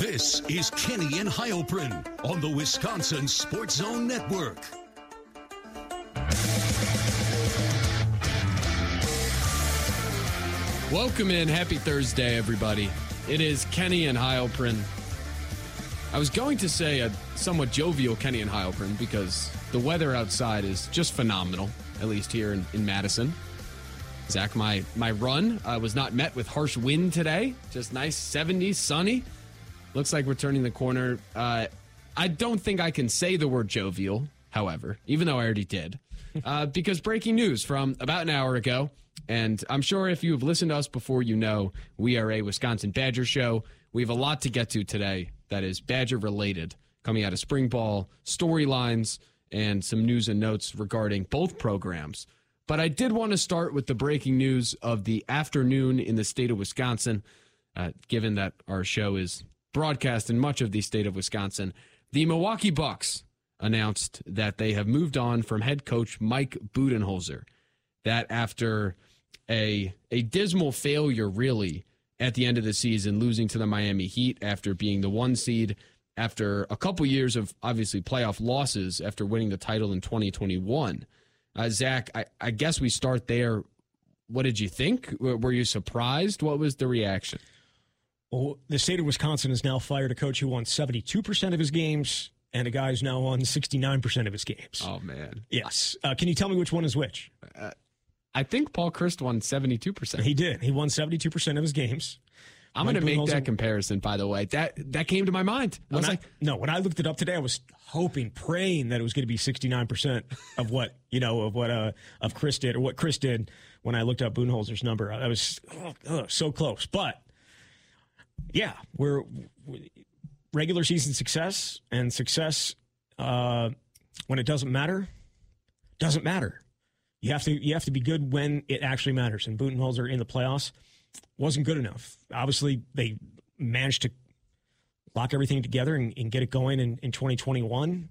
This is Kenny and Heilprin on the Wisconsin Sports Zone Network. Welcome in. Happy Thursday, everybody. It is Kenny and Heilprin. I was going to say a somewhat jovial Kenny and Heilprin because the weather outside is just phenomenal, at least here in Madison. Zach, my run was not met with harsh wind today. Just nice 70s, sunny. Looks like we're turning the corner. I don't think I can say the word jovial, however, even though I already did, because breaking news from about an hour ago, and I'm sure if you've listened to us before, you know we are a Wisconsin Badger show. We have a lot to get to today that is Badger-related, coming out of spring ball, storylines, and some news and notes regarding both programs. But I did want to start with the breaking news of the afternoon in the state of Wisconsin, given that our show is broadcast in much of the state of Wisconsin. The Milwaukee Bucks announced that they have moved on from head coach Mike Budenholzer. That after a dismal failure, really, at the end of the season, losing to the Miami Heat after being the 1 seed, after a couple years of obviously playoff losses after winning the title in 2021. Zach, I guess we start there. What did you think? Were you surprised? What was the reaction? Well, the state of Wisconsin has now fired a coach who won 72% of his games and a guy who's now won 69% of his games. Oh, man. Yes. Can you tell me which one is which? I think Paul Chryst won 72%. He did. He won 72% of his games. I'm going to make that comparison, by the way. That came to my mind. I was like, no, when I looked it up today, I was hoping, praying that it was going to be 69% of what, of Chryst did, or what Chryst did when I looked up Budenholzer's number. I was so close. But yeah, we're regular season success and success when it doesn't matter. You have to be good when it actually matters. And Budenholzer in the playoffs wasn't good enough. Obviously, they managed to lock everything together and get it going in 2021.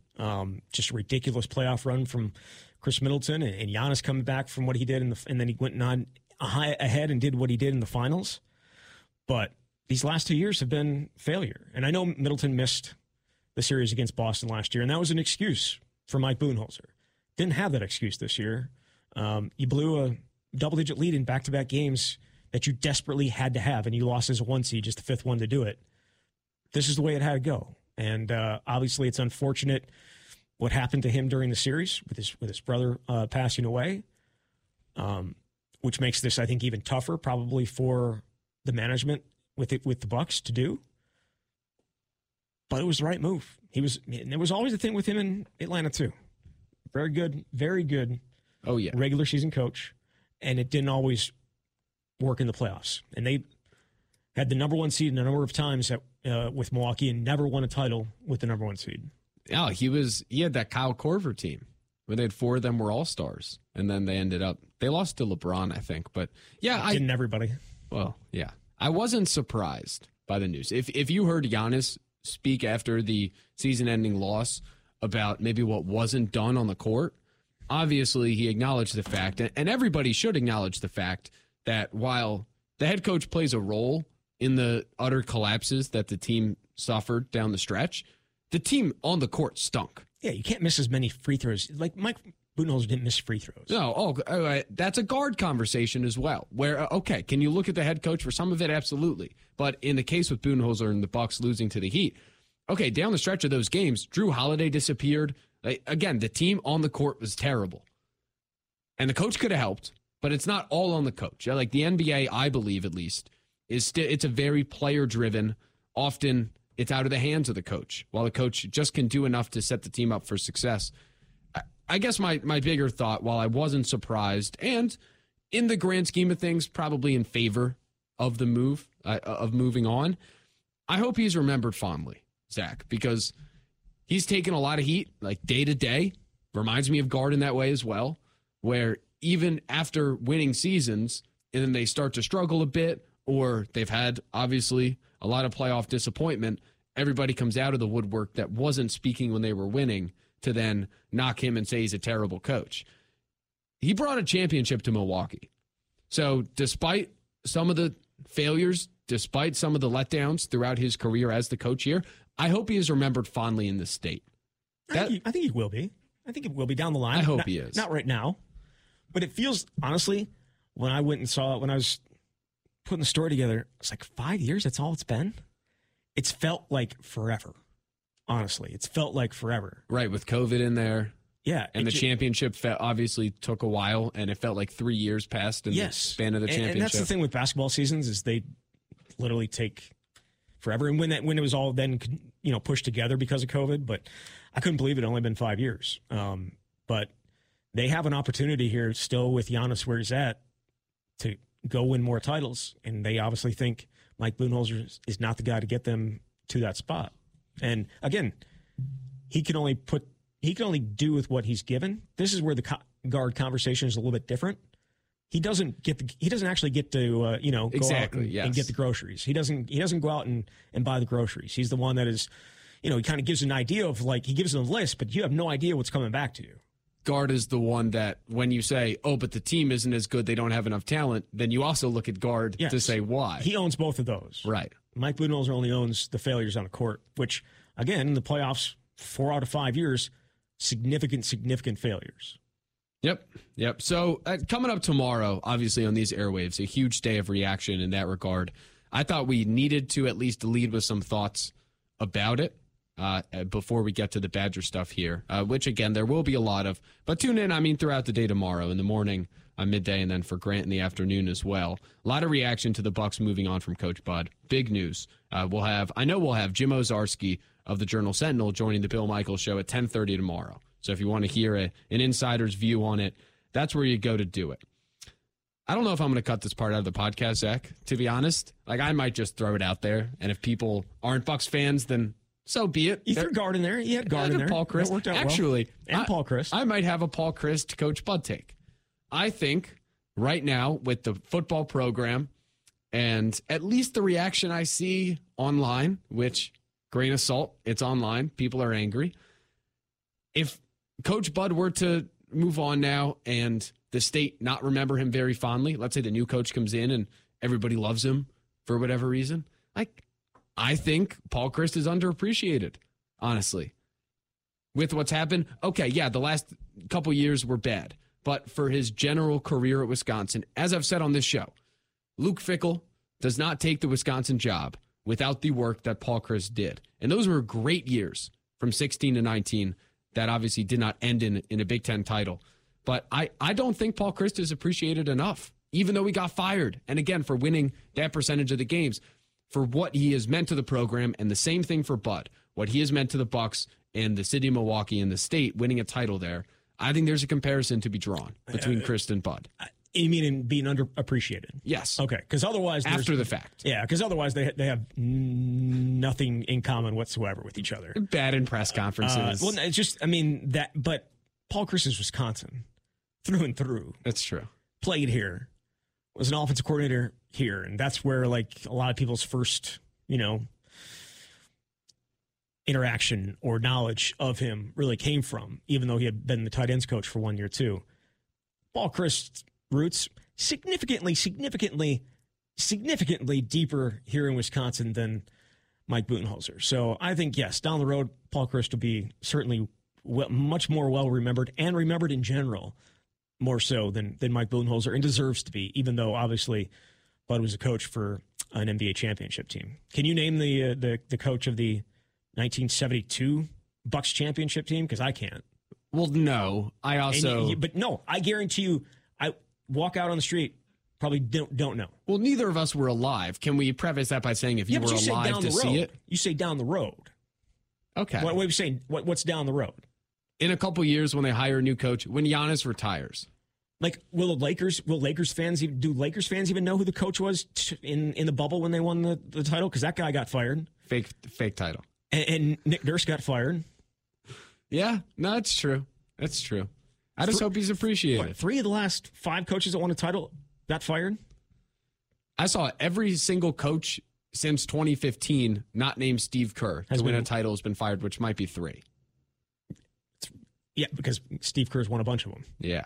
Just a ridiculous playoff run from Chris Middleton and Giannis coming back from what he did, and then he went on ahead and did what he did in the finals. But these last 2 years have been failure. And I know Middleton missed the series against Boston last year, and that was an excuse for Mike Budenholzer. Didn't have that excuse this year. You blew a double-digit lead in back-to-back games that you desperately had to have, and you lost as a 1 seed, just the fifth one to do it. This is the way it had to go. And obviously it's unfortunate what happened to him during the series with his brother passing away, which makes this, I think, even tougher probably for the management with the Bucks to do. But it was the right move. And there was always a thing with him in Atlanta too. Very good. Oh, yeah. Regular season coach, and it didn't always work in the playoffs. And they had the number 1 seed a number of times with Milwaukee and never won a title with the number 1 seed. Yeah, he had that Kyle Korver team where they had 4 of them were all-stars, and then they lost to LeBron, I think. But yeah, didn't everybody? Well, yeah. I wasn't surprised by the news. If you heard Giannis speak after the season-ending loss about maybe what wasn't done on the court, obviously, he acknowledged the fact, and everybody should acknowledge the fact, that while the head coach plays a role in the utter collapses that the team suffered down the stretch, the team on the court stunk. Yeah, you can't miss as many free throws. Like, Mike Budenholzer didn't miss free throws. No, all right. That's a guard conversation as well, where, okay, can you look at the head coach for some of it? Absolutely. But in the case with Budenholzer and the Bucks losing to the Heat, okay, down the stretch of those games, Drew Holiday disappeared. Again, the team on the court was terrible. And the coach could have helped, but it's not all on the coach. Like the NBA, I believe at least, it's a very player-driven. Often it's out of the hands of the coach, while the coach just can do enough to set the team up for success. I guess my bigger thought, while I wasn't surprised, and in the grand scheme of things, probably in favor of the move, of moving on, I hope he's remembered fondly, Zach, because he's taken a lot of heat, like day to day. Reminds me of guard in that way as well, where even after winning seasons and then they start to struggle a bit, or they've had obviously a lot of playoff disappointment, everybody comes out of the woodwork that wasn't speaking when they were winning to then knock him and say he's a terrible coach. He brought a championship to Milwaukee. So despite some of the failures despite some of the letdowns throughout his career as the coach here, I hope he is remembered fondly in this state. I think he will be. I think it will be down the line. I hope he is. Not right now. But it feels, honestly, when I went and saw it, when I was putting the story together, it's like 5 years, that's all it's been. It's felt like forever. Honestly, it's felt like forever. Right, with COVID in there. Yeah. And the championship obviously took a while, and it felt like 3 years passed in the span of the championship. And that's the thing with basketball seasons is they literally take forever. And when it was all then, you know, pushed together because of COVID, but I couldn't believe it had only been 5 years. But they have an opportunity here still with Giannis where he's at to go win more titles. And they obviously think Mike Budenholzer is not the guy to get them to that spot. And again, he can only do with what he's given. This is where the guard conversation is a little bit different. He doesn't actually get to go exactly, out and get the groceries. He doesn't go out and buy the groceries. He's the one that is, he kind of gives an idea of, like, he gives them a list, but you have no idea what's coming back to you. Guard is the one that when you say, oh, but the team isn't as good, they don't have enough talent, then you also look at guard to say why. He owns both of those. Right. Mike Budenholzer only owns the failures on the court, which, again, in the playoffs, 4 out of 5 years, significant failures. Yep. So coming up tomorrow, obviously, on these airwaves, a huge day of reaction in that regard. I thought we needed to at least lead with some thoughts about it before we get to the Badger stuff here, which, again, there will be a lot of. But tune in, throughout the day tomorrow, in the morning, midday, and then for Grant in the afternoon as well. A lot of reaction to the Bucks moving on from Coach Bud. Big news. We'll have Jim Ozarski of the Journal Sentinel joining the Bill Michaels Show at 10:30 tomorrow. So if you want to hear an insider's view on it, that's where you go to do it. I don't know if I'm going to cut this part out of the podcast, Zach, to be honest. Like, I might just throw it out there, and if people aren't Bucks fans, then so be it. You threw guard in there. You had guard in there. Paul Chryst. That worked out actually, well. And Paul Chryst. I might have a Paul Chryst Coach Bud take. I think right now with the football program and at least the reaction I see online, which, grain of salt, it's online. People are angry. If Coach Bud were to move on now and the state not remember him very fondly, let's say the new coach comes in and everybody loves him for whatever reason, I think Paul Chryst is underappreciated, honestly, with what's happened. Okay, yeah, the last couple years were bad, but for his general career at Wisconsin, as I've said on this show, Luke Fickell does not take the Wisconsin job without the work that Paul Chryst did. And those were great years from 16 to 19 that obviously did not end in a Big Ten title. But I don't think Paul Chryst is appreciated enough, even though he got fired. And again, for winning that percentage of the games, for what he has meant to the program, and the same thing for Bud, what he has meant to the Bucks and the city of Milwaukee and the state, winning a title there. I think there's a comparison to be drawn between Chryst and Bud. You mean in being underappreciated? Yes. Okay, because otherwise... After the fact. Yeah, because otherwise they have nothing in common whatsoever with each other. Bad in press conferences. It's just, but Paul Chryst is Wisconsin through and through. That's true. Played here. Was an offensive coordinator here, and that's where, a lot of people's first, interaction or knowledge of him really came from, even though he had been the tight ends coach for 1 year too. Paul Chryst's roots significantly deeper here in Wisconsin than Mike Budenholzer. So I think, yes, down the road, Paul Chryst will be certainly much more well remembered, and remembered in general more so than Mike Budenholzer, and deserves to be, even though obviously Bud was a coach for an NBA championship team. Can you name the coach of the 1972 Bucks championship team? Because I can't. Well, no, I also. I guarantee you, I walk out on the street, probably don't know. Well, neither of us were alive. Can we preface that by saying if you were alive to see it? You say down the road. Okay. What are we saying? What's down the road? In a couple years, when they hire a new coach, when Giannis retires, will Lakers fans even know who the coach was in the bubble when they won the title? Because that guy got fired. Fake title. And Nick Nurse got fired. Yeah, no, that's true. That's true. I just hope he's appreciated. What, 3 of the last 5 coaches that won a title got fired? I saw every single coach since 2015, not named Steve Kerr, has won a title, has been fired, which might be 3. Yeah, because Steve Kerr's won a bunch of them. Yeah.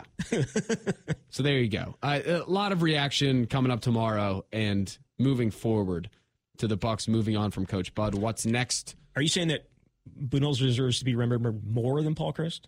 So there you go. A lot of reaction coming up tomorrow and moving forward to the Bucks moving on from Coach Bud. What's next? Are you saying that Budenholzer deserves to be remembered more than Paul Chryst?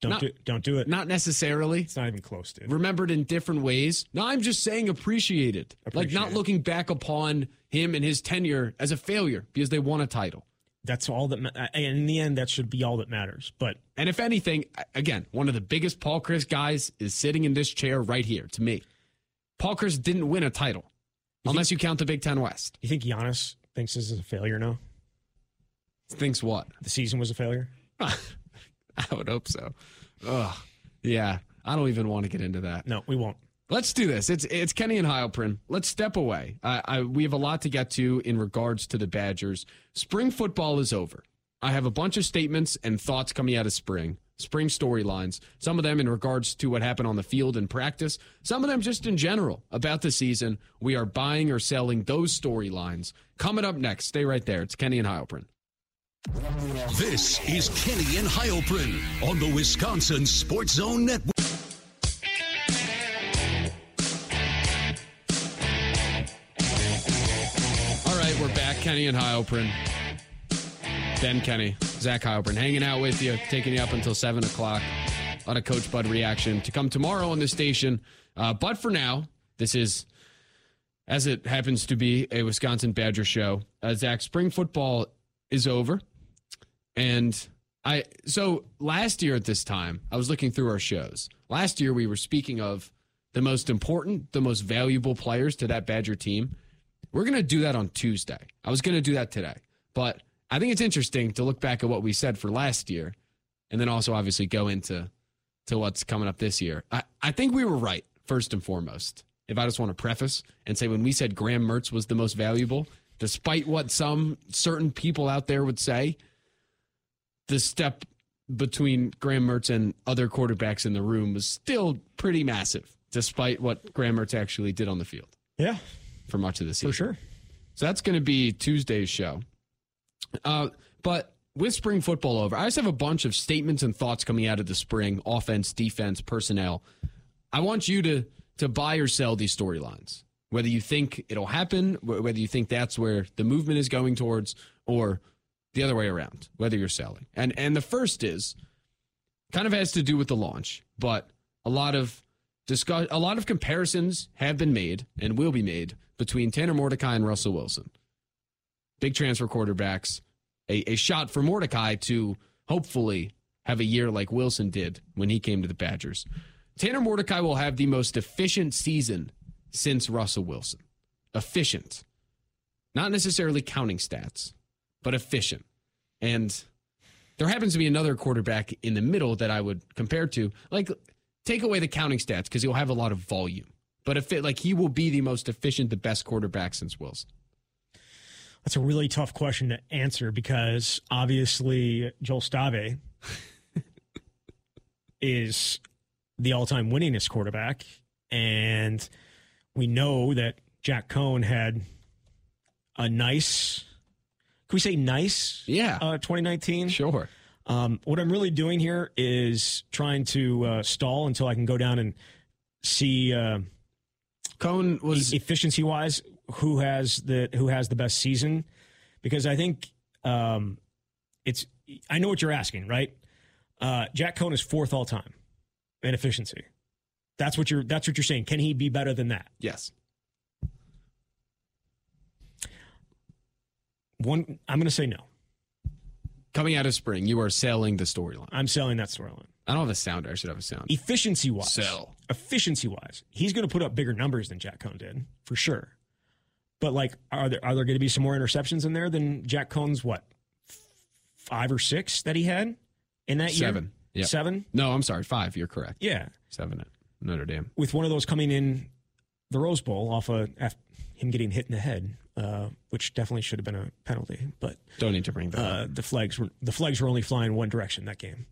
Don't do it. Not necessarily. It's not even close, dude. Remembered in different ways. No, I'm just saying appreciated. Like not looking back upon him and his tenure as a failure because they won a title. That's all that, and in the end, that should be all that matters. But and if anything, again, one of the biggest Paul Chryst guys is sitting in this chair right here. To me, Paul Chryst didn't win a title, unless you count the Big Ten West. You think Giannis thinks this is a failure now? Thinks what? The season was a failure? I would hope so. Ugh. Yeah, I don't even want to get into that. No, we won't. Let's do this. It's Kenny and Heilprin. Let's step away. We have a lot to get to in regards to the Badgers. Spring football is over. I have a bunch of statements and thoughts coming out of spring storylines, some of them in regards to what happened on the field in practice, some of them just in general about the season. We are buying or selling those storylines. Coming up next, stay right there. It's Kenny and Heilprin. This is Kenny and Heilprin on the Wisconsin Sports Zone Network. All right, we're back. Kenny and Heilprin. Ben Kenny, Zach Heilprin, hanging out with you, taking you up until 7 o'clock on a Coach Bud reaction to come tomorrow on the station. But for now, this is, as it happens to be, a Wisconsin Badger show. Zach, spring football is over. And so last year at this time, I was looking through our shows. Last year, we were speaking of the most important, the most valuable players to that Badger team. We're going to do that on Tuesday. I was going to do that today. But I think it's interesting to look back at what we said for last year and then also obviously go into what's coming up this year. I think we were right, first and foremost, if I just want to preface and say when we said Graham Mertz was the most valuable, despite what some certain people out there would say, the step between Graham Mertz and other quarterbacks in the room was still pretty massive, despite what Graham Mertz actually did on the field. Yeah. For much of the season. For sure. So that's going to be Tuesday's show. But with spring football over, I just have a bunch of statements and thoughts coming out of the spring, offense, defense, personnel. I want you to buy or sell these storylines. Whether you think it'll happen, whether you think that's where the movement is going towards, or the other way around, whether you're selling. And the first is, kind of has to do with the launch, but a lot of comparisons have been made and will be made between Tanner Mordecai and Russell Wilson. Big transfer quarterbacks, a shot for Mordecai to hopefully have a year like Wilson did when he came to the Badgers. Tanner Mordecai will have the most efficient season since Russell Wilson. Efficient. Not necessarily counting stats, but efficient. And there happens to be another quarterback in the middle that I would compare to. Like, take away the counting stats because he'll have a lot of volume. But he will be the most efficient, the best quarterback since Wilson. That's a really tough question to answer because obviously Joel Stave is the all-time winningest quarterback. And we know that Jack Coan had a nice, can we say nice? Yeah. 2019. Sure. What I'm really doing here is trying to stall until I can go down and see Coan was efficiency wise who has the best season, because I think I know what you're asking, right? Jack Coan is fourth all time in efficiency. That's what you're saying. Can he be better than that? Yes. I'm going to say no. Coming out of spring, you are selling the storyline. I'm selling that storyline. I don't have a sounder. I should have a sound. Efficiency-wise. Sell. Efficiency-wise, he's going to put up bigger numbers than Jack Coan did, for sure. But, are there going to be some more interceptions in there than Jack Cohn's, what, 5 or 6 that he had in that year? 7. Yeah. 7? No, I'm sorry. 5. You're correct. Yeah. 7 at Notre Dame. With one of those coming in the Rose Bowl off of him getting hit in the head, which definitely should have been a penalty. But don't need to bring that up. The flags were only flying one direction that game.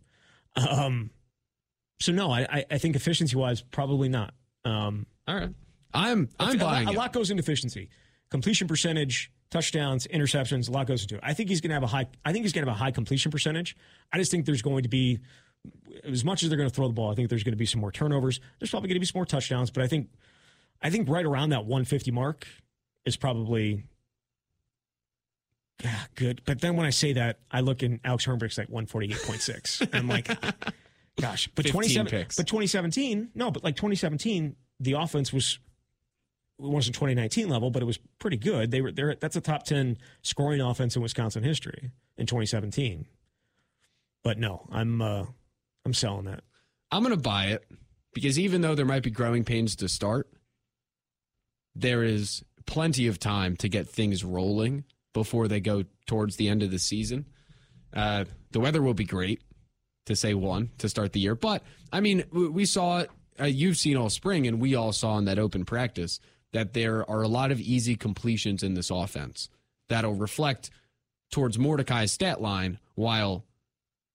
So no, I think efficiency wise, probably not. All right, I'm buying. A lot goes into efficiency, completion percentage, touchdowns, interceptions, a lot goes into it. I think he's going to have a high. I think he's going to have a high completion percentage. I just think there's going to be, as much as they're going to throw the ball, I think there's going to be some more turnovers. There's probably going to be some more touchdowns, but I think right around that 150 mark is probably good. But then when I say that, I look in Alex Hornbeck's like 148.6, and I'm like, gosh. But 2017, no, but like 2017, the offense was. It wasn't 2019 level, but it was pretty good. They were there. That's a top 10 scoring offense in Wisconsin history in 2017. But no, I'm selling that. I'm going to buy it because even though there might be growing pains to start, there is plenty of time to get things rolling before they go towards the end of the season. The weather will be great, to say one, to start the year. But, I mean, we saw it. You've seen all spring, and we all saw in that open practice that there are a lot of easy completions in this offense that'll reflect towards Mordecai's stat line, while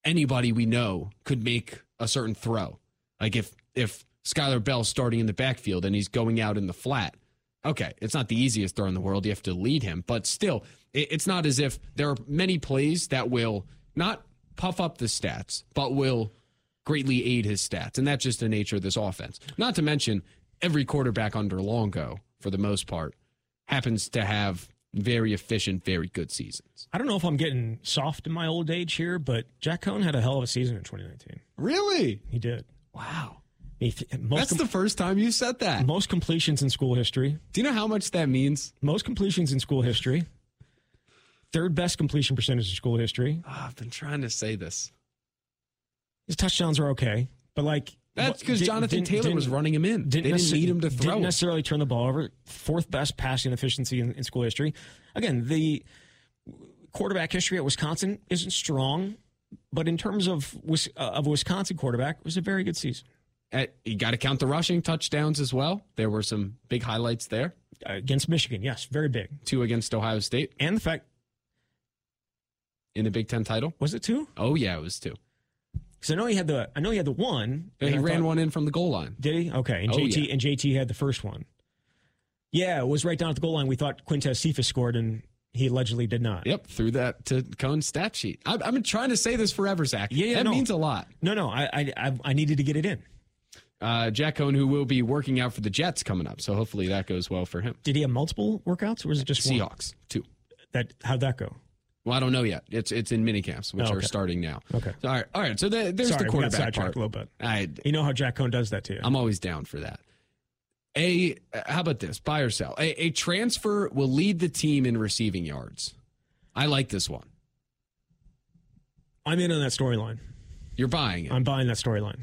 anybody we know could make a certain throw. Like if Skylar Bell's starting in the backfield and he's going out in the flat, okay, it's not the easiest throw in the world. You have to lead him. But still, it's not as if there are many plays that will not puff up the stats, but will greatly aid his stats. And that's just the nature of this offense. Not to mention, every quarterback under Longo, for the most part, happens to have very efficient, very good seasons. I don't know if I'm getting soft in my old age here, but Jack Coan had a hell of a season in 2019. Really? He did. Wow. That's the first time you said that. Most completions in school history. Do you know how much that means? Most completions in school history. Third best completion percentage in school history. Oh, I've been trying to say this. His touchdowns are okay, but like that's because Jonathan Taylor was running him in. They didn't need him to throw. Didn't necessarily turn the ball over. Fourth best passing efficiency in school history. Again, the quarterback history at Wisconsin isn't strong, but in terms of a Wisconsin quarterback, it was a very good season. You got to count the rushing touchdowns as well. There were some big highlights there against Michigan. Yes, very big. Two against Ohio State, and the fact in the Big Ten title, was it two? Oh yeah, it was two. Because I know he had the one. And he ran one in from the goal line. Did he? Okay. And JT had the first one. Yeah, it was right down at the goal line. We thought Quintez Cephas scored, and he allegedly did not. Yep, threw that to Cohn's stat sheet. I've been trying to say this forever, Zach. Yeah, that means a lot. No, I needed to get it in. Jack Coan, who will be working out for the Jets coming up, so hopefully that goes well for him. Did he have multiple workouts, or was it just one? Seahawks, two. How'd that go? Well, I don't know yet. It's in minicamps, which are starting now. Okay. All right. So there's the quarterback part. A little bit. You know how Jack Coan does that to you. I'm always down for that. How about this? Buy or sell. A transfer will lead the team in receiving yards. I like this one. I'm in on that storyline. You're buying it. I'm buying that storyline.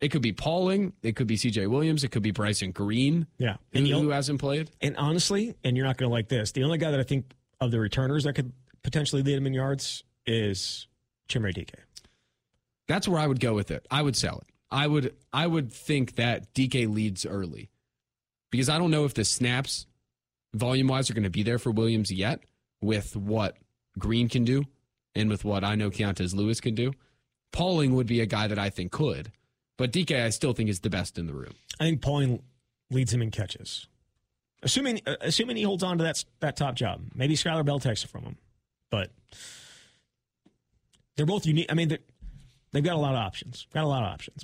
It could be Pauling. It could be C.J. Williams. It could be Bryson Green. Yeah. And who hasn't played? And honestly, and you're not going to like this, the only guy that I think of the returners that could potentially lead him in yards is Chimere Dike. That's where I would go with it. I would sell it. I would think that Dike leads early because I don't know if the snaps volume-wise are going to be there for Williams yet with what Green can do and with what I know Keontez Lewis can do. Pauling would be a guy that I think could, but Dike I still think is the best in the room. I think Pauling leads him in catches. Assuming he holds on to that top job. Maybe Skylar Bell takes it from him. But they're both unique. I mean, they've got a lot of options.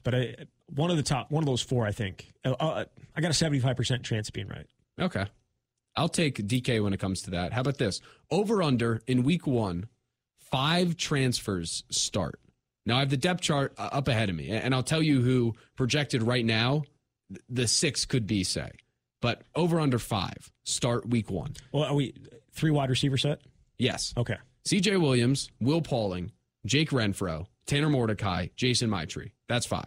But one of those four, I think. I got a 75% chance of being right. Okay. I'll take DK when it comes to that. How about this? Over under in week one, 5 transfers start. Now I have the depth chart up ahead of me, and I'll tell you who projected right now. The 6 could be, say, but over under 5 start week one. Well, are we 3 wide receiver set? Yes. Okay. C.J. Williams, Will Pauling, Jake Renfro, Tanner Mordecai, Jason Mitry. That's 5.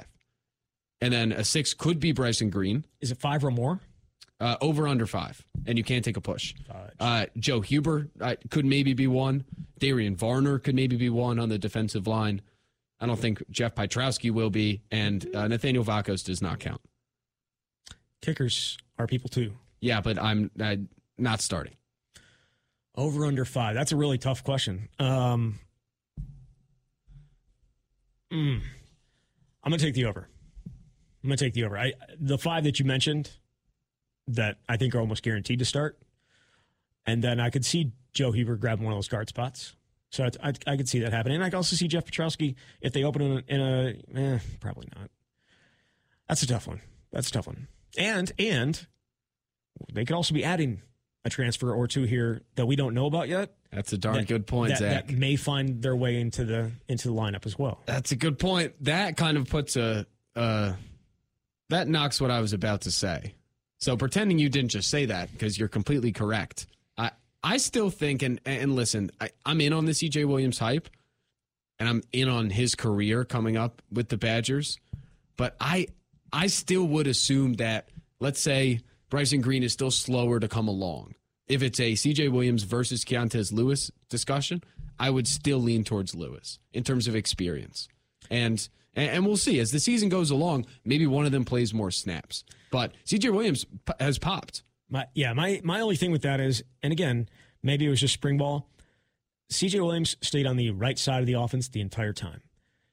And then a 6 could be Bryson Green. Is it 5 or more? Over under 5. And you can't take a push. Joe Huber could maybe be one. Darian Varner could maybe be one on the defensive line. I don't think Jeff Pietrowski will be. And Nathaniel Vakos does not count. Kickers are people too. Yeah, but I'm not starting. Over under 5. That's a really tough question. I'm going to take the over. The 5 that you mentioned that I think are almost guaranteed to start, And then I could see Joe Huber grabbing one of those guard spots. So I could see that happen. And I could also see Jeff Petrowski, if they open him in a probably not. That's a tough one. And they could also be adding a transfer or two here that we don't know about yet. That's a darn good point, Zach. That may find their way into the lineup as well. That's a good point. That kind of puts that knocks what I was about to say. So pretending you didn't just say that, because you're completely correct. I still think, and listen, I'm in on the C.J. Williams hype, and I'm in on his career coming up with the Badgers, but I still would assume that, let's say, Bryson Green is still slower to come along. If it's a C.J. Williams versus Keontez Lewis discussion, I would still lean towards Lewis in terms of experience. And we'll see. As the season goes along, maybe one of them plays more snaps. But C.J. Williams has popped. My only thing with that is, and again, maybe it was just spring ball, C.J. Williams stayed on the right side of the offense the entire time.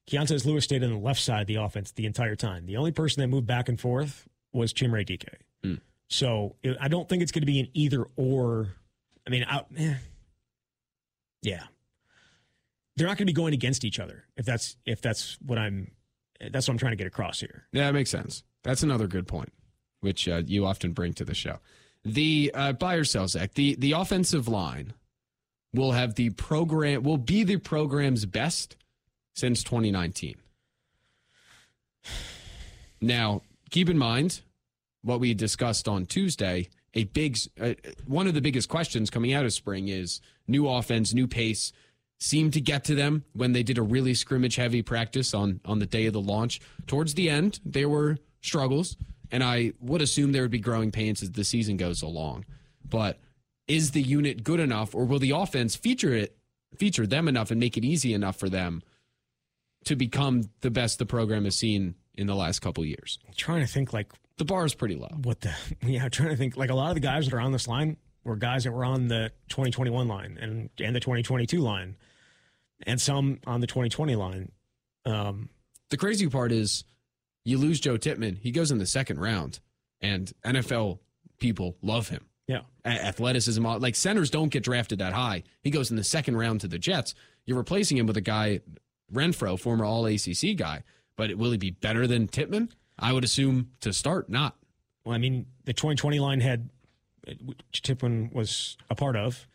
Keontez Lewis stayed on the left side of the offense the entire time. The only person that moved back and forth was Chimere Dike. Mm. So I don't think it's going to be an either or. I mean, yeah. They're not going to be going against each other. That's what I'm trying to get across here. Yeah, that makes sense. That's another good point, which you often bring to the show. The buy or sell, Zach. The offensive line will be the program's best since 2019. Now, keep in mind what we discussed on Tuesday. A big one of the biggest questions coming out of spring is new offense, new pace. Seemed to get to them when they did a really scrimmage-heavy practice on the day of the launch. Towards the end, there were struggles, and I would assume there would be growing pains as the season goes along. But is the unit good enough, or will the offense feature them enough and make it easy enough for them to become the best the program has seen in the last couple years? I'm trying to think, like... The bar is pretty low. I'm trying to think. Like, a lot of the guys that are on this line were guys that were on the 2021 line and the 2022 line. And some on the 2020 line. The crazy part is you lose Joe Tippmann. He goes in the second round, and NFL people love him. Yeah. Athleticism. Like, centers don't get drafted that high. He goes in the second round to the Jets. You're replacing him with a guy, Renfro, former All-ACC guy. But will he be better than Tippmann? I would assume to start, not. Well, I mean, the 2020 line had, which Tippmann was a part of,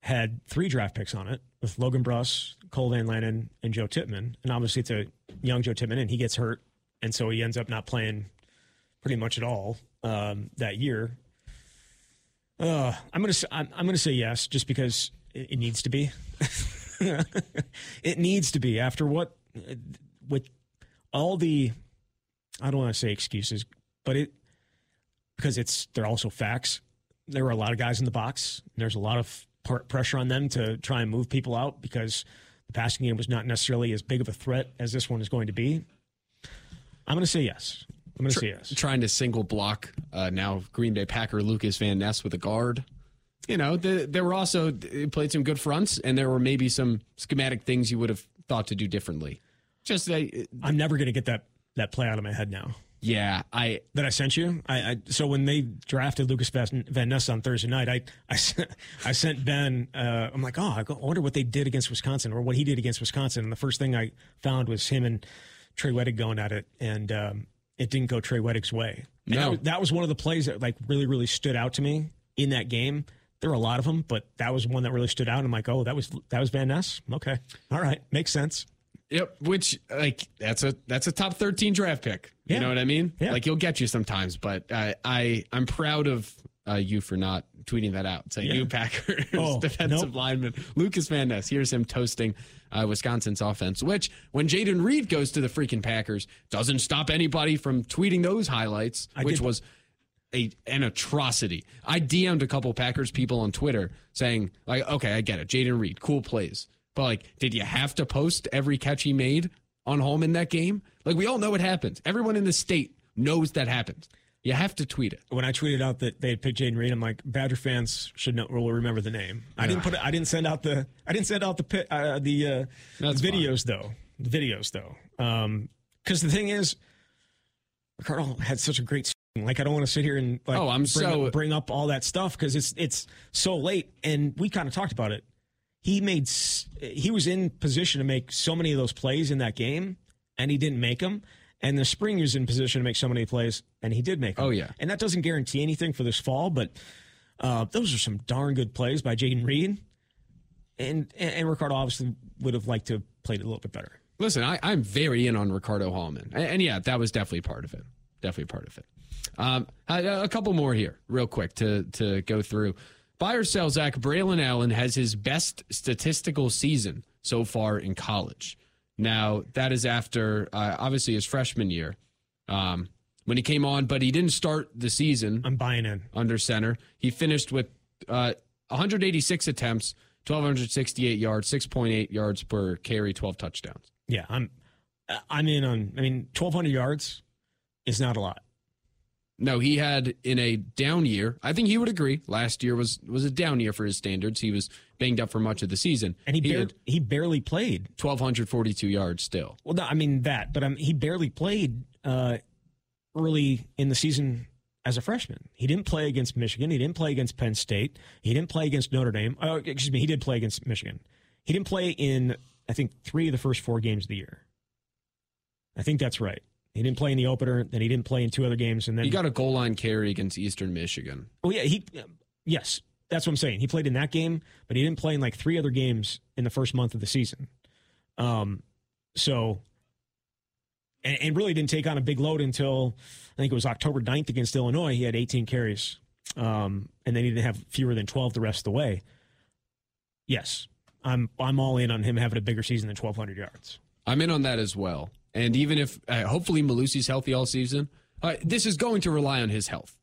had three draft picks on it with Logan Bruss, Cole Van Lannon, and Joe Tippmann. And obviously it's a young Joe Tippmann, and he gets hurt, and so he ends up not playing pretty much at all that year. I'm gonna say yes, just because it needs to be. It needs to be after what with all the, I don't want to say excuses, but they're also facts. There were a lot of guys in the box. There's a lot of pressure on them to try and move people out because the passing game was not necessarily as big of a threat as this one is going to be. I'm going to say yes. Trying to single block now Green Bay Packer Lukas Van Ness with a guard. You know, there were also played some good fronts, and there were maybe some schematic things you would have thought to do differently. Just I'm never going to get that play out of my head now. Yeah, that I sent you. So when they drafted Lukas Van Ness on Thursday night, I sent Ben. I'm like, I wonder what they did against Wisconsin, or what he did against Wisconsin. And the first thing I found was him and Trey Wettig going at it, and it didn't go Trey Wettig's way. And no, that was one of the plays that like really, really stood out to me in that game. There were a lot of them, but that was one that really stood out. I'm like, that was Van Ness. Okay, all right, makes sense. Yep, which like that's a top 13 draft pick. Yeah. You know what I mean? Yeah. Like he'll get you sometimes, but I'm proud of you for not tweeting that out. It's new Packers defensive lineman Lukas Van Ness. Here's him toasting Wisconsin's offense, which when Jayden Reed goes to the freaking Packers, doesn't stop anybody from tweeting those highlights, which was an atrocity. I DM'd a couple Packers people on Twitter saying like, okay, I get it, Jayden Reed, cool plays. But, like, did you have to post every catch he made on home in that game? Like, we all know what happened. Everyone in the state knows that happened. You have to tweet it. When I tweeted out that they had picked Jayden Reed, I'm like, Badger fans should know, will remember the name. Yeah. I didn't send out the videos though. The videos though, because the thing is, Ricardo had such a great. Like, I don't want to sit here and like bring up all that stuff because it's so late. And we kind of talked about it. He was in position to make so many of those plays in that game, and he didn't make them. And the spring he was in position to make so many plays, and he did make them. Oh, yeah. And that doesn't guarantee anything for this fall, but those are some darn good plays by Jayden Reed. And Ricardo obviously would have liked to have played it a little bit better. Listen, I'm very in on Ricardo Hallman. And yeah, that was definitely part of it. A couple more here real quick to go through. Buy or sell, Zach, Braylon Allen has his best statistical season so far in college. Now, that is after, obviously, his freshman year when he came on, but he didn't start the season. I'm buying in. Under center. He finished with 186 attempts, 1,268 yards, 6.8 yards per carry, 12 touchdowns. Yeah, I'm in on, 1,200 yards is not a lot. No, he had in a down year. I think he would agree. Last year was a down year for his standards. He was banged up for much of the season. And he barely played. 1,242 yards still. Well, no, he barely played early in the season as a freshman. He didn't play against Michigan. He didn't play against Penn State. He didn't play against Notre Dame. Oh, excuse me, he did play against Michigan. He didn't play in, I think, three of the first four games of the year. I think that's right. He didn't play in the opener, then he didn't play in two other games, and then he got a goal line carry against Eastern Michigan. Oh yeah, yes, that's what I'm saying. He played in that game, but he didn't play in like three other games in the first month of the season. So really didn't take on a big load until I think it was October 9th against Illinois. He had 18 carries, and then he didn't have fewer than 12 the rest of the way. Yes, I'm all in on him having a bigger season than 1,200 yards. I'm in on that as well. And even if, hopefully, Malusi's healthy all season, this is going to rely on his health,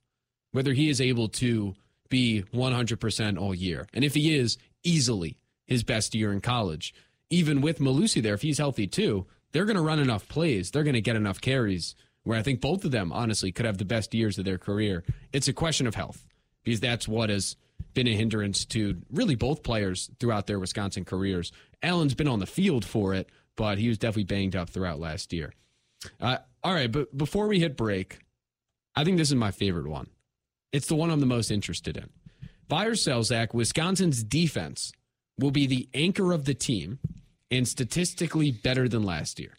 whether he is able to be 100% all year. And if he is, easily his best year in college. Even with Malusi there, if he's healthy too, they're going to run enough plays. They're going to get enough carries where I think both of them, honestly, could have the best years of their career. It's a question of health because that's what has been a hindrance to really both players throughout their Wisconsin careers. Allen's been on the field for it, but he was definitely banged up throughout last year. All right, but before we hit break, I think this is my favorite one. It's the one I'm the most interested in. Buy or sell, Zach, Wisconsin's defense will be the anchor of the team and statistically better than last year.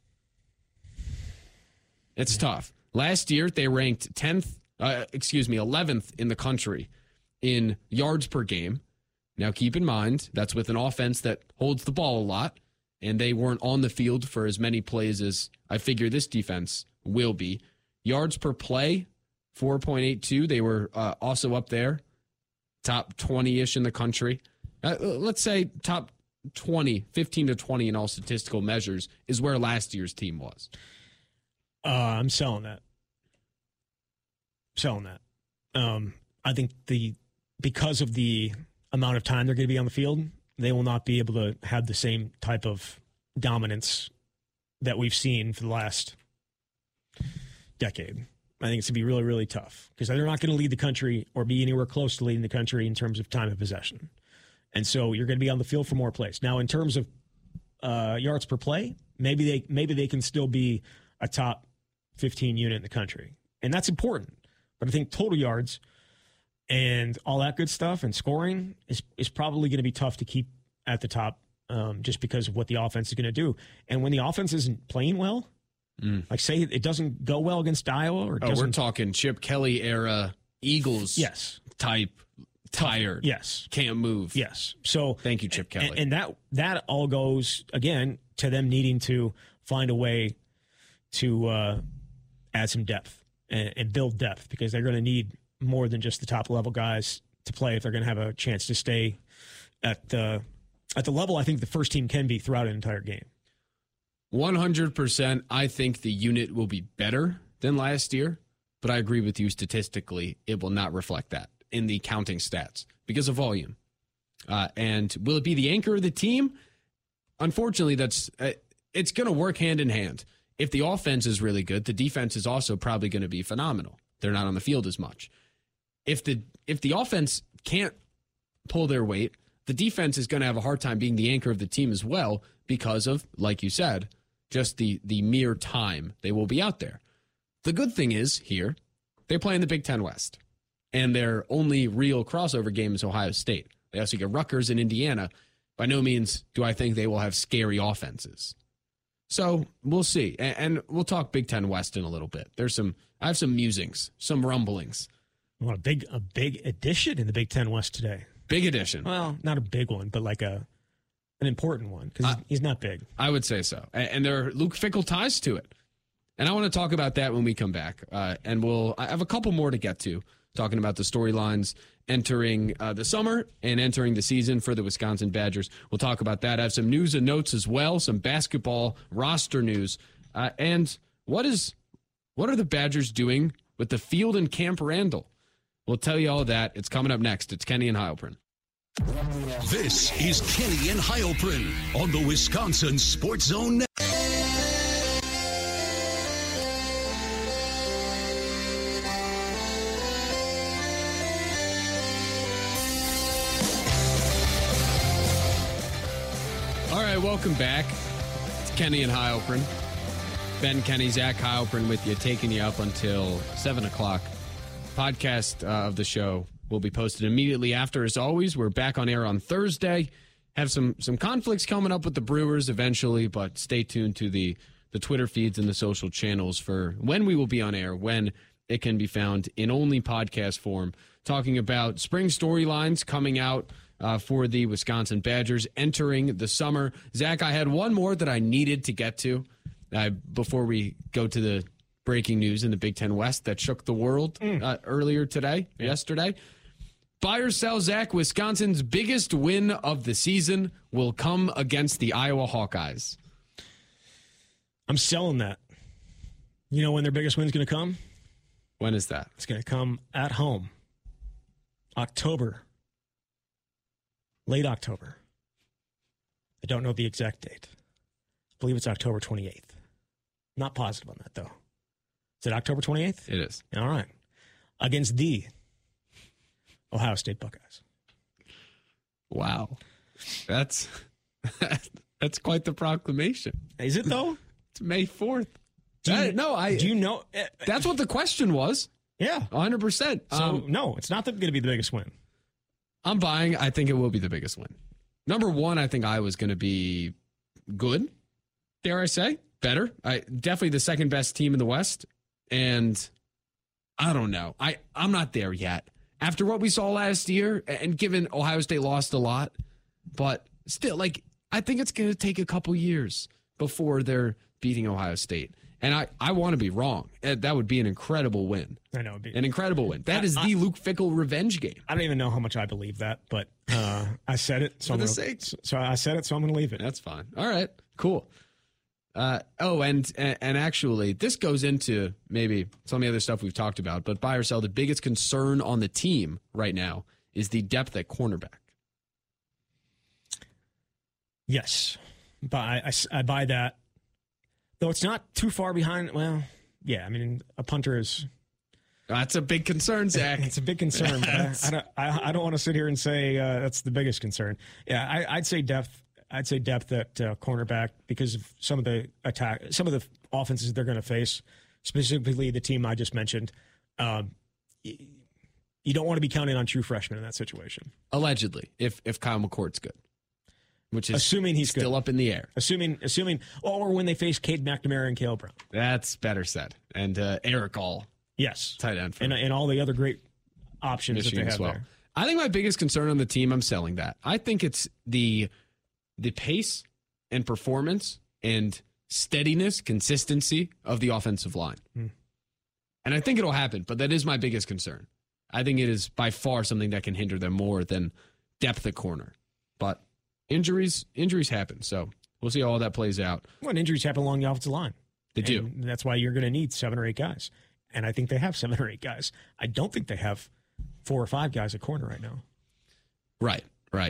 It's tough. Last year, they ranked 11th in the country in yards per game. Now, keep in mind, that's with an offense that holds the ball a lot, and they weren't on the field for as many plays as I figure this defense will be. Yards per play, 4.82. They were also up there, top 20-ish in the country. Let's say top 20, 15 to 20 in all statistical measures is where last year's team was. I'm selling that. I think because of the amount of time they're going to be on the field, they will not be able to have the same type of dominance that we've seen for the last decade. I think it's going to be really, really tough because they're not going to lead the country or be anywhere close to leading the country in terms of time of possession. And so you're going to be on the field for more plays. Now, in terms of yards per play, maybe they can still be a top 15 unit in the country. And that's important. But I think total yards and all that good stuff and scoring is probably going to be tough to keep at the top just because of what the offense is going to do. And when the offense isn't playing well, like say it doesn't go well against Iowa. We're talking Chip Kelly era Eagles type tired. Yes. Can't move. Yes. So thank you, Chip Kelly. And that all goes, again, to them needing to find a way to add some depth and build depth because they're going to need more than just the top level guys to play if they're going to have a chance to stay at the level I think the first team can be throughout an entire game. 100%. I think the unit will be better than last year, but I agree with you statistically, it will not reflect that in the counting stats because of volume. And will it be the anchor of the team? Unfortunately, it's going to work hand in hand. If the offense is really good, the defense is also probably going to be phenomenal. They're not on the field as much. If the offense can't pull their weight, the defense is going to have a hard time being the anchor of the team as well because of, like you said, just the mere time they will be out there. The good thing is here, They play in the Big Ten West, and their only real crossover game is Ohio State. They also get Rutgers and Indiana. By no means do I think they will have scary offenses. So we'll see, and we'll talk Big Ten West in a little bit. I have some musings, some rumblings. Well, a big addition in the Big Ten West today. Big addition. Well, not a big one, but like an important one, because he's not big. I would say so. And there are Luke Fickell ties to it. And I want to talk about that when we come back. And I have a couple more to get to, talking about the storylines entering the summer and entering the season for the Wisconsin Badgers. We'll talk about that. I have some news and notes as well, some basketball roster news. And what are the Badgers doing with the field in Camp Randall? We'll tell you all that. It's coming up next. It's Kenny and Heilprin. This is Kenny and Heilprin on the Wisconsin Sports Zone Network. Welcome back. It's Kenny and Heilprin. Ben Kenny, Zach Heilprin with you, taking you up until 7 o'clock. Podcast of the show will be posted immediately after. As always, we're back on air on Thursday. Have some conflicts coming up with the Brewers eventually, but stay tuned to the Twitter feeds and the social channels for when we will be on air, when it can be found in only podcast form. Talking about spring storylines coming out for the Wisconsin Badgers entering the summer. Zach, I had one more that I needed to get to before we go to the breaking news in the Big Ten West that shook the world earlier today, yesterday. Buy or sell, Zach, Wisconsin's biggest win of the season will come against the Iowa Hawkeyes. I'm selling that. You know when their biggest win's going to come? When is that? It's going to come at home. October. Late October. I don't know the exact date. I believe it's October 28th. Not positive on that, though. Is it October 28th? It is. All right. Against the Ohio State Buckeyes. Wow. That's quite the proclamation. Is it, though? It's May 4th. Do you know? That's what the question was. Yeah. 100%. So, no, it's not going to be the biggest win. I'm buying. I think it will be the biggest win. Number one, I think Iowa's going to be good, dare I say, better. Definitely the second best team in the West. And I don't know. I'm not there yet. After what we saw last year, and given Ohio State lost a lot, but still, I think it's going to take a couple years before they're beating Ohio State. And I want to be wrong. That would be an incredible win. I know. It'd be an incredible win. That is the Luke Fickell revenge game. I don't even know how much I believe that, but I said it. So so I'm going to leave it. That's fine. All right. Cool. And actually, this goes into maybe some of the other stuff we've talked about, but buy or sell, the biggest concern on the team right now is the depth at cornerback. Yes. But I buy that. Though it's not too far behind. Well, yeah, I mean, a punter is... That's a big concern, Zach. It's a big concern. But I don't want to sit here and say that's the biggest concern. Yeah, I'd say depth. I'd say depth at cornerback because of some of the offenses they're going to face, specifically the team I just mentioned. You don't want to be counting on true freshmen in that situation. Allegedly, if Kyle McCord's good. Which is assuming he's still good. Up in the air. Assuming, or when they face Cade McNamara and Cale Brown. That's better said. And Eric All. Yes. Tight end. And all the other great options Michigan that they have there. I think my biggest concern on the team, I'm selling that. I think it's the pace and performance and steadiness, consistency of the offensive line. And I think it'll happen, but that is my biggest concern. I think it is by far something that can hinder them more than depth at corner. But... Injuries happen, so we'll see how all that plays out. Well, and injuries happen along the offensive line. They do. That's why you're going to need 7 or 8 guys, and I think they have 7 or 8 guys. I don't think they have 4 or 5 guys at corner right now. Right.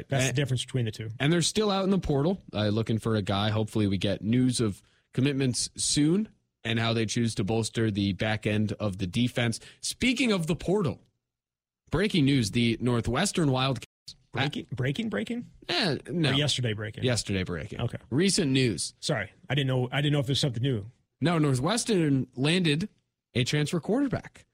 That's the difference between the two. And they're still out in the portal looking for a guy. Hopefully we get news of commitments soon and how they choose to bolster the back end of the defense. Speaking of the portal, breaking news, the Northwestern Wildcats. Breaking? No. Or yesterday breaking. Okay. Recent news. Sorry. I didn't know if there's something new. No, Northwestern landed a transfer quarterback.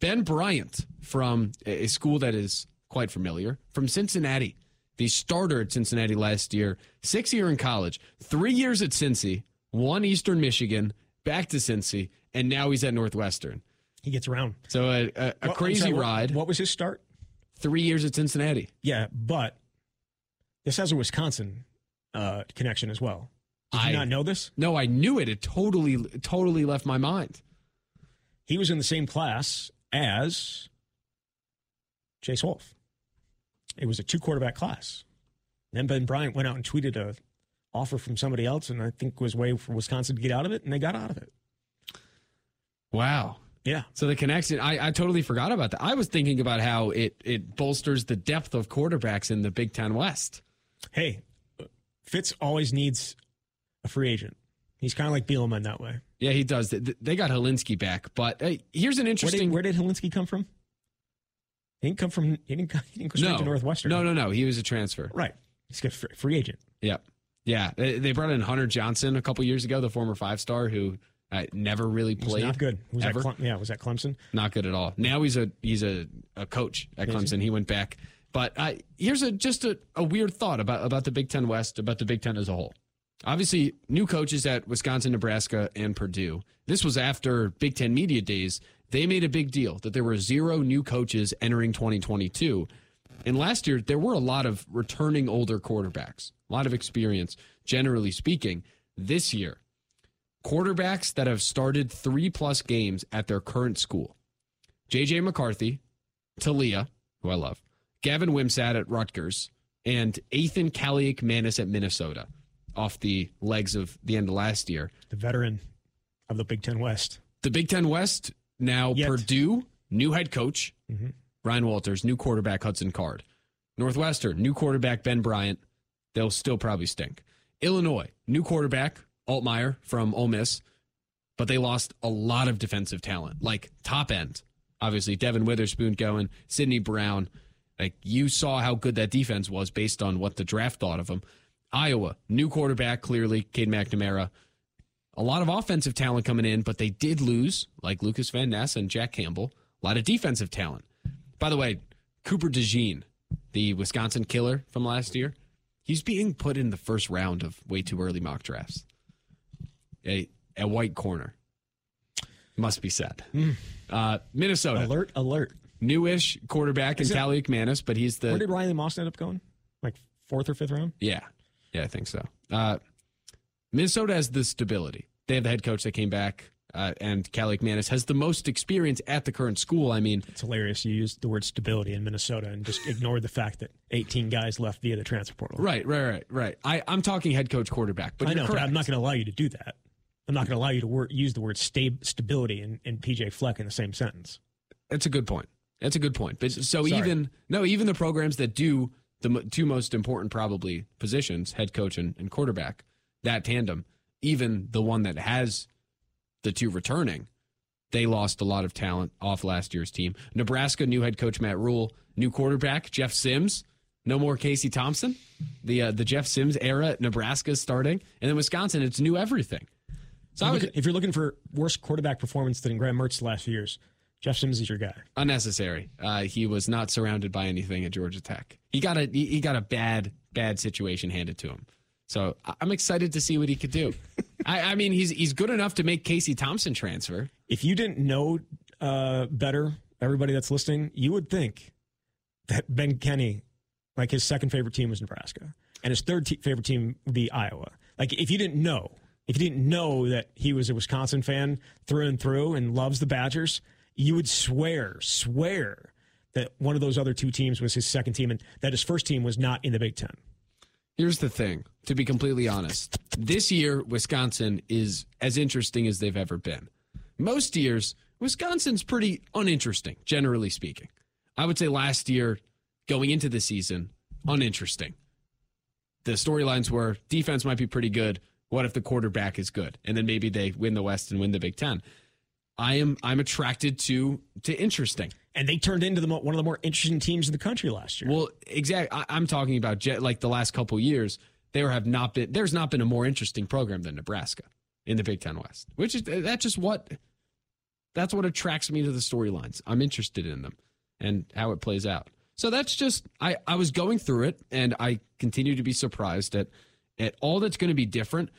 Ben Bryant from a school that is quite familiar, from Cincinnati, the starter at Cincinnati last year, 6 years in college, 3 years at Cincy, one Eastern Michigan, back to Cincy, and now he's at Northwestern. He gets around. So a crazy ride. What was his start? 3 years at Cincinnati. Yeah, but this has a Wisconsin connection as well. Did you not know this? No, I knew it. It totally left my mind. He was in the same class as Chase Wolf. It was a two-quarterback class. Then Ben Bryant went out and tweeted an offer from somebody else, and I think was way for Wisconsin to get out of it, and they got out of it. Wow. Yeah. So the connection, I totally forgot about that. I was thinking about how it bolsters the depth of quarterbacks in the Big Ten West. Hey, Fitz always needs a free agent. He's kind of like Bielema in that way. Yeah, he does. They got Helinski back, but hey, here's an interesting. Where did Helinski come from? He didn't come from. He didn't go straight to Northwestern. No. He was a transfer. Right. He's a free agent. Yep. Yeah. They brought in Hunter Johnson a couple years ago, the former five-star who never really played. Was not good. Was at Clemson. Not good at all. Now he's a coach at Clemson. He went back. But here's just a weird thought about the Big Ten West, about the Big Ten as a whole. Obviously, new coaches at Wisconsin, Nebraska, and Purdue. This was after Big Ten Media Days. They made a big deal that there were zero new coaches entering 2022. And last year, there were a lot of returning older quarterbacks, a lot of experience, generally speaking. This year, quarterbacks that have started 3+ games at their current school. J.J. McCarthy, Talia, who I love, Gavin Wimsatt at Rutgers, and Athan Kaliakmanis at Minnesota, off the legs of the end of last year. The veteran of the Big Ten West. The Big Ten West, now yet. Purdue, new head coach, Ryan Walters, new quarterback Hudson Card. Northwestern, new quarterback Ben Bryant. They'll still probably stink. Illinois, new quarterback Altmaier from Ole Miss, but they lost a lot of defensive talent, like top end. Obviously, Devin Witherspoon going, Sidney Brown. Like, you saw how good that defense was based on what the draft thought of them. Iowa, new quarterback, clearly, Cade McNamara. A lot of offensive talent coming in, but they did lose, like Lukas Van Ness and Jack Campbell, a lot of defensive talent. By the way, Cooper DeJean, the Wisconsin killer from last year, he's being put in the first round of way too early mock drafts. A white corner. Must be said. Minnesota. Alert. Newish quarterback in Kaliakmanis, but he's the... Where did Riley Moss end up going? Like 4th or 5th round? Yeah. Yeah, I think so. Minnesota has the stability. They have the head coach that came back, and Kaliakmanis has the most experience at the current school. I mean, it's hilarious. You used the word stability in Minnesota and just ignored the fact that 18 guys left via the transfer portal. Right. I'm talking head coach quarterback, but I know, but I'm not going to allow you to do that. I'm not going to allow you to use the word stability and PJ Fleck in the same sentence. That's a good point. But even the programs that do the two most important probably positions, head coach and quarterback, that tandem, even the one that has the two returning, they lost a lot of talent off last year's team. Nebraska, new head coach Matt Rule, new quarterback Jeff Sims, no more Casey Thompson, the Jeff Sims era at Nebraska starting, and then Wisconsin, it's new everything. So if you're looking for worse quarterback performance than Graham Mertz the last few years, Jeff Sims is your guy. Unnecessary. He was not surrounded by anything at Georgia Tech. He got a bad situation handed to him. So I'm excited to see what he could do. I mean, he's good enough to make Casey Thompson transfer. If you didn't know better, everybody that's listening, you would think that Ben Kenny, like his second favorite team was Nebraska, and his third favorite team would be Iowa. Like, if you didn't know that he was a Wisconsin fan through and through and loves the Badgers, you would swear that one of those other two teams was his second team and that his first team was not in the Big Ten. Here's the thing, to be completely honest. This year, Wisconsin is as interesting as they've ever been. Most years, Wisconsin's pretty uninteresting, generally speaking. I would say last year, going into the season, uninteresting. The storylines were defense might be pretty good. What if the quarterback is good? And then maybe they win the West and win the Big Ten. I'm attracted to interesting, and they turned into one of the more interesting teams in the country last year. Well, exactly. I'm talking about like the last couple of years. There's not been a more interesting program than Nebraska in the Big Ten West, which is that's just what That's what attracts me to the storylines. I'm interested in them and how it plays out. So that's just, I was going through it, and I continue to be surprised at all that's going to be different.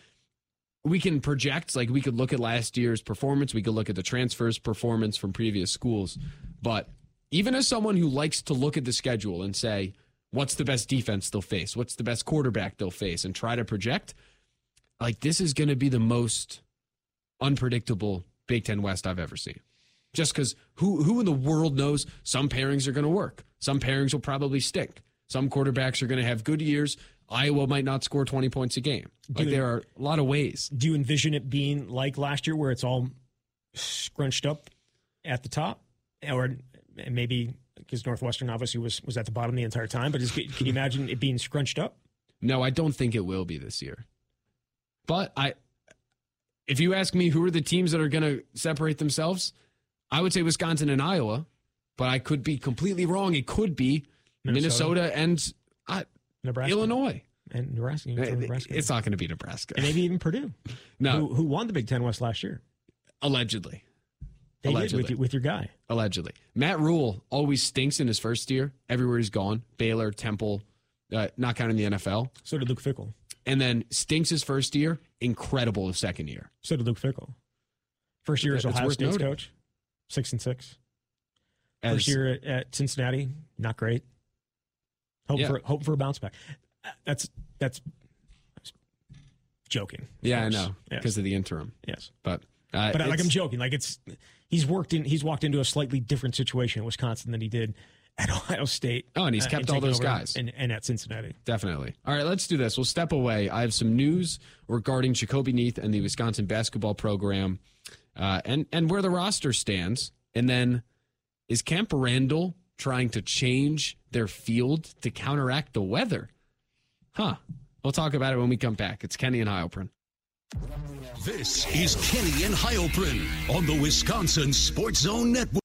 We can project, like we could look at last year's performance. We could look at the transfers performance from previous schools. But even as someone who likes to look at the schedule and say, what's the best defense they'll face? What's the best quarterback they'll face? And try to project, like, this is going to be the most unpredictable Big Ten West I've ever seen. Just because who in the world knows? Some pairings are going to work. Some pairings will probably stink. Some quarterbacks are going to have good years. Iowa might not score 20 points a game. Like, there are a lot of ways. Do you envision it being like last year where it's all scrunched up at the top? Or maybe because Northwestern obviously was at the bottom the entire time, but can you imagine it being scrunched up? No, I don't think it will be this year. But if you ask me who are the teams that are going to separate themselves, I would say Wisconsin and Iowa, but I could be completely wrong. It could be Minnesota and Nebraska. Illinois. And Nebraska. It's not going to be Nebraska. And maybe even Purdue. No. Who won the Big Ten West last year? Allegedly. They did with your guy. Allegedly. Matt Rule always stinks in his first year. Everywhere he's gone. Baylor, Temple, not counting the NFL. So did Luke Fickell. And then stinks his first year. Incredible his second year. So did Luke Fickell. First year as Ohio State's coach. 6-6. First year at Cincinnati, not great. Hope for a bounce back. That's I was joking. Yeah, I know because of the interim. Yes, but like I'm joking. Like he's walked into a slightly different situation in Wisconsin than he did at Ohio State. Oh, and he's kept all those guys and at Cincinnati. Definitely. All right, let's do this. We'll step away. I have some news regarding Jacoby Neath and the Wisconsin basketball program, and where the roster stands, and then is Camp Randall trying to change their field to counteract the weather. Huh. We'll talk about it when we come back. It's Kenny and Heilprin. This is Kenny and Heilprin on the Wisconsin Sports Zone Network.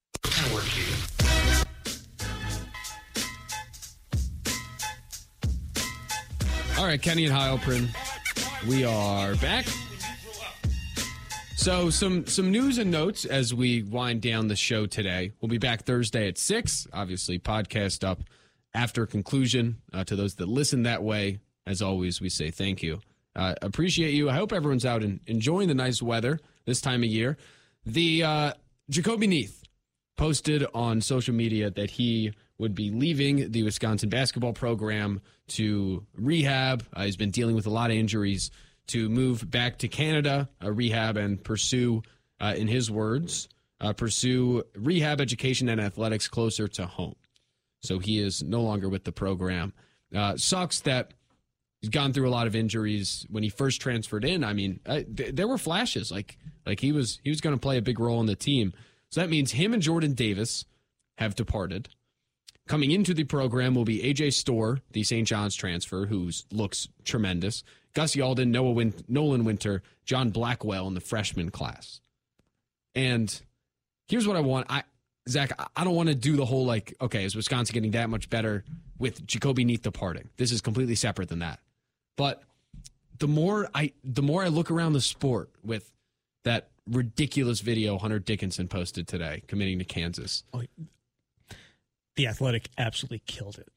All right, Kenny and Heilprin. We are back. So some news and notes as we wind down the show today. We'll be back Thursday at 6. Obviously, podcast up after conclusion. To those that listen that way, as always, we say thank you. Appreciate you. I hope everyone's out and enjoying the nice weather this time of year. Jacoby Neath posted on social media that he would be leaving the Wisconsin basketball program to rehab. He's been dealing with a lot of injuries, to move back to Canada, rehab, and pursue, in his words, pursue rehab, education, and athletics closer to home. So he is no longer with the program. Sucks that he's gone through a lot of injuries. When he first transferred in, I mean, there were flashes. Like he was going to play a big role in the team. So that means him and Jordan Davis have departed. Coming into the program will be A.J. Storr, the St. John's transfer, who looks tremendous. Gus Yaldin, Nolan Winter, John Blackwell in the freshman class. And here's what I want. Zach, I don't want to do the whole, like, okay, is Wisconsin getting that much better with Jacoby Neath departing? This is completely separate than that. But the more I look around the sport with that ridiculous video Hunter Dickinson posted today, committing to Kansas. Oh, The Athletic absolutely killed it.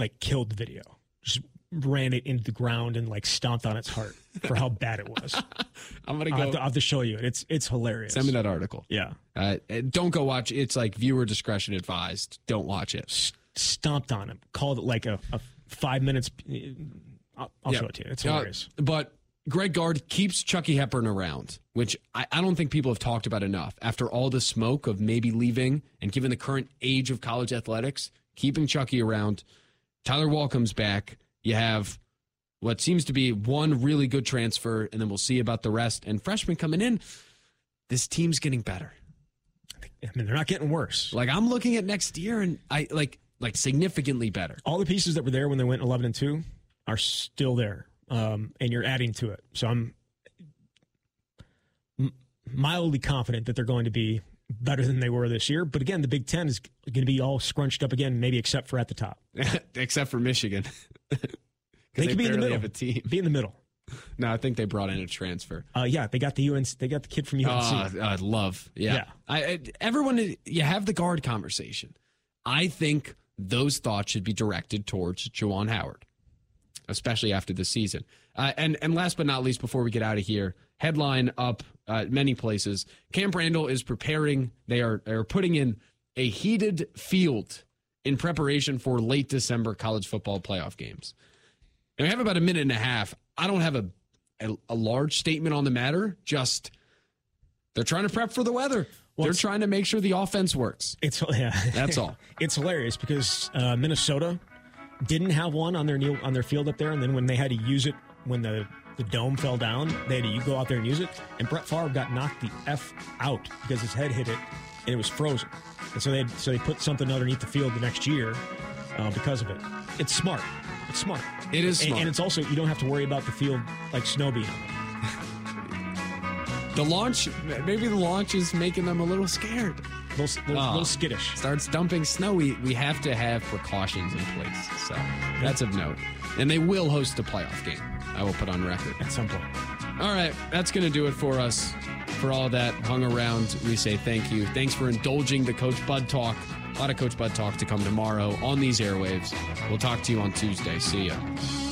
Like, killed the video. Just ran it into the ground and like stomped on its heart for how bad it was. I'm gonna go. I'll have to show you it. It's hilarious. Send me that article. Yeah. Don't go watch. It's like viewer discretion advised. Don't watch it. Stomped on him. Called it like a 5 minutes. I'll show it to you. It's hilarious. But Greg Gard keeps Chucky Hepburn around, which I don't think people have talked about enough. After all the smoke of maybe leaving, and given the current age of college athletics, keeping Chucky around. Tyler Walcomb's back. You have what seems to be one really good transfer, and then we'll see about the rest. And freshmen coming in, this team's getting better. I mean, they're not getting worse. Like, I'm looking at next year, and I like significantly better. All the pieces that were there when they went 11-2 are still there, and you're adding to it. So I'm mildly confident that they're going to be better than they were this year. But again, the Big Ten is going to be all scrunched up again, maybe except for at the top. Except for Michigan. They could be in the middle. Be in the middle. No, I think they brought in a transfer. Yeah, they got the UNC. They got the kid from UNC. Love. Yeah. Everyone, you have the guard conversation. I think those thoughts should be directed towards Juwan Howard, especially after this season. And last but not least, before we get out of here, headline up many places. Camp Randall is preparing. They are putting in a heated field in preparation for late December college football playoff games. And we have about a minute and a half. I don't have a large statement on the matter. Just they're trying to prep for the weather. Well, they're trying to make sure the offense works. That's all. It's hilarious because Minnesota didn't have one on their field up there, and then when they had to use it when the dome fell down, they had to go out there and use it. And Brett Favre got knocked the F out because his head hit it, and it was frozen. And so they put something underneath the field the next year because of it. It's smart. It's smart. It is smart. And it's also, you don't have to worry about the field like snow being on it. Maybe the launch is making them a little scared. A little skittish. Starts dumping snow. We have to have precautions in place. So that's of note. And they will host a playoff game. I will put on record. At some point. All right. That's going to do it for us. For all that hung around, we say thank you. Thanks for indulging the Coach Bud talk. A lot of Coach Bud talk to come tomorrow on these airwaves. We'll talk to you on Tuesday. See ya.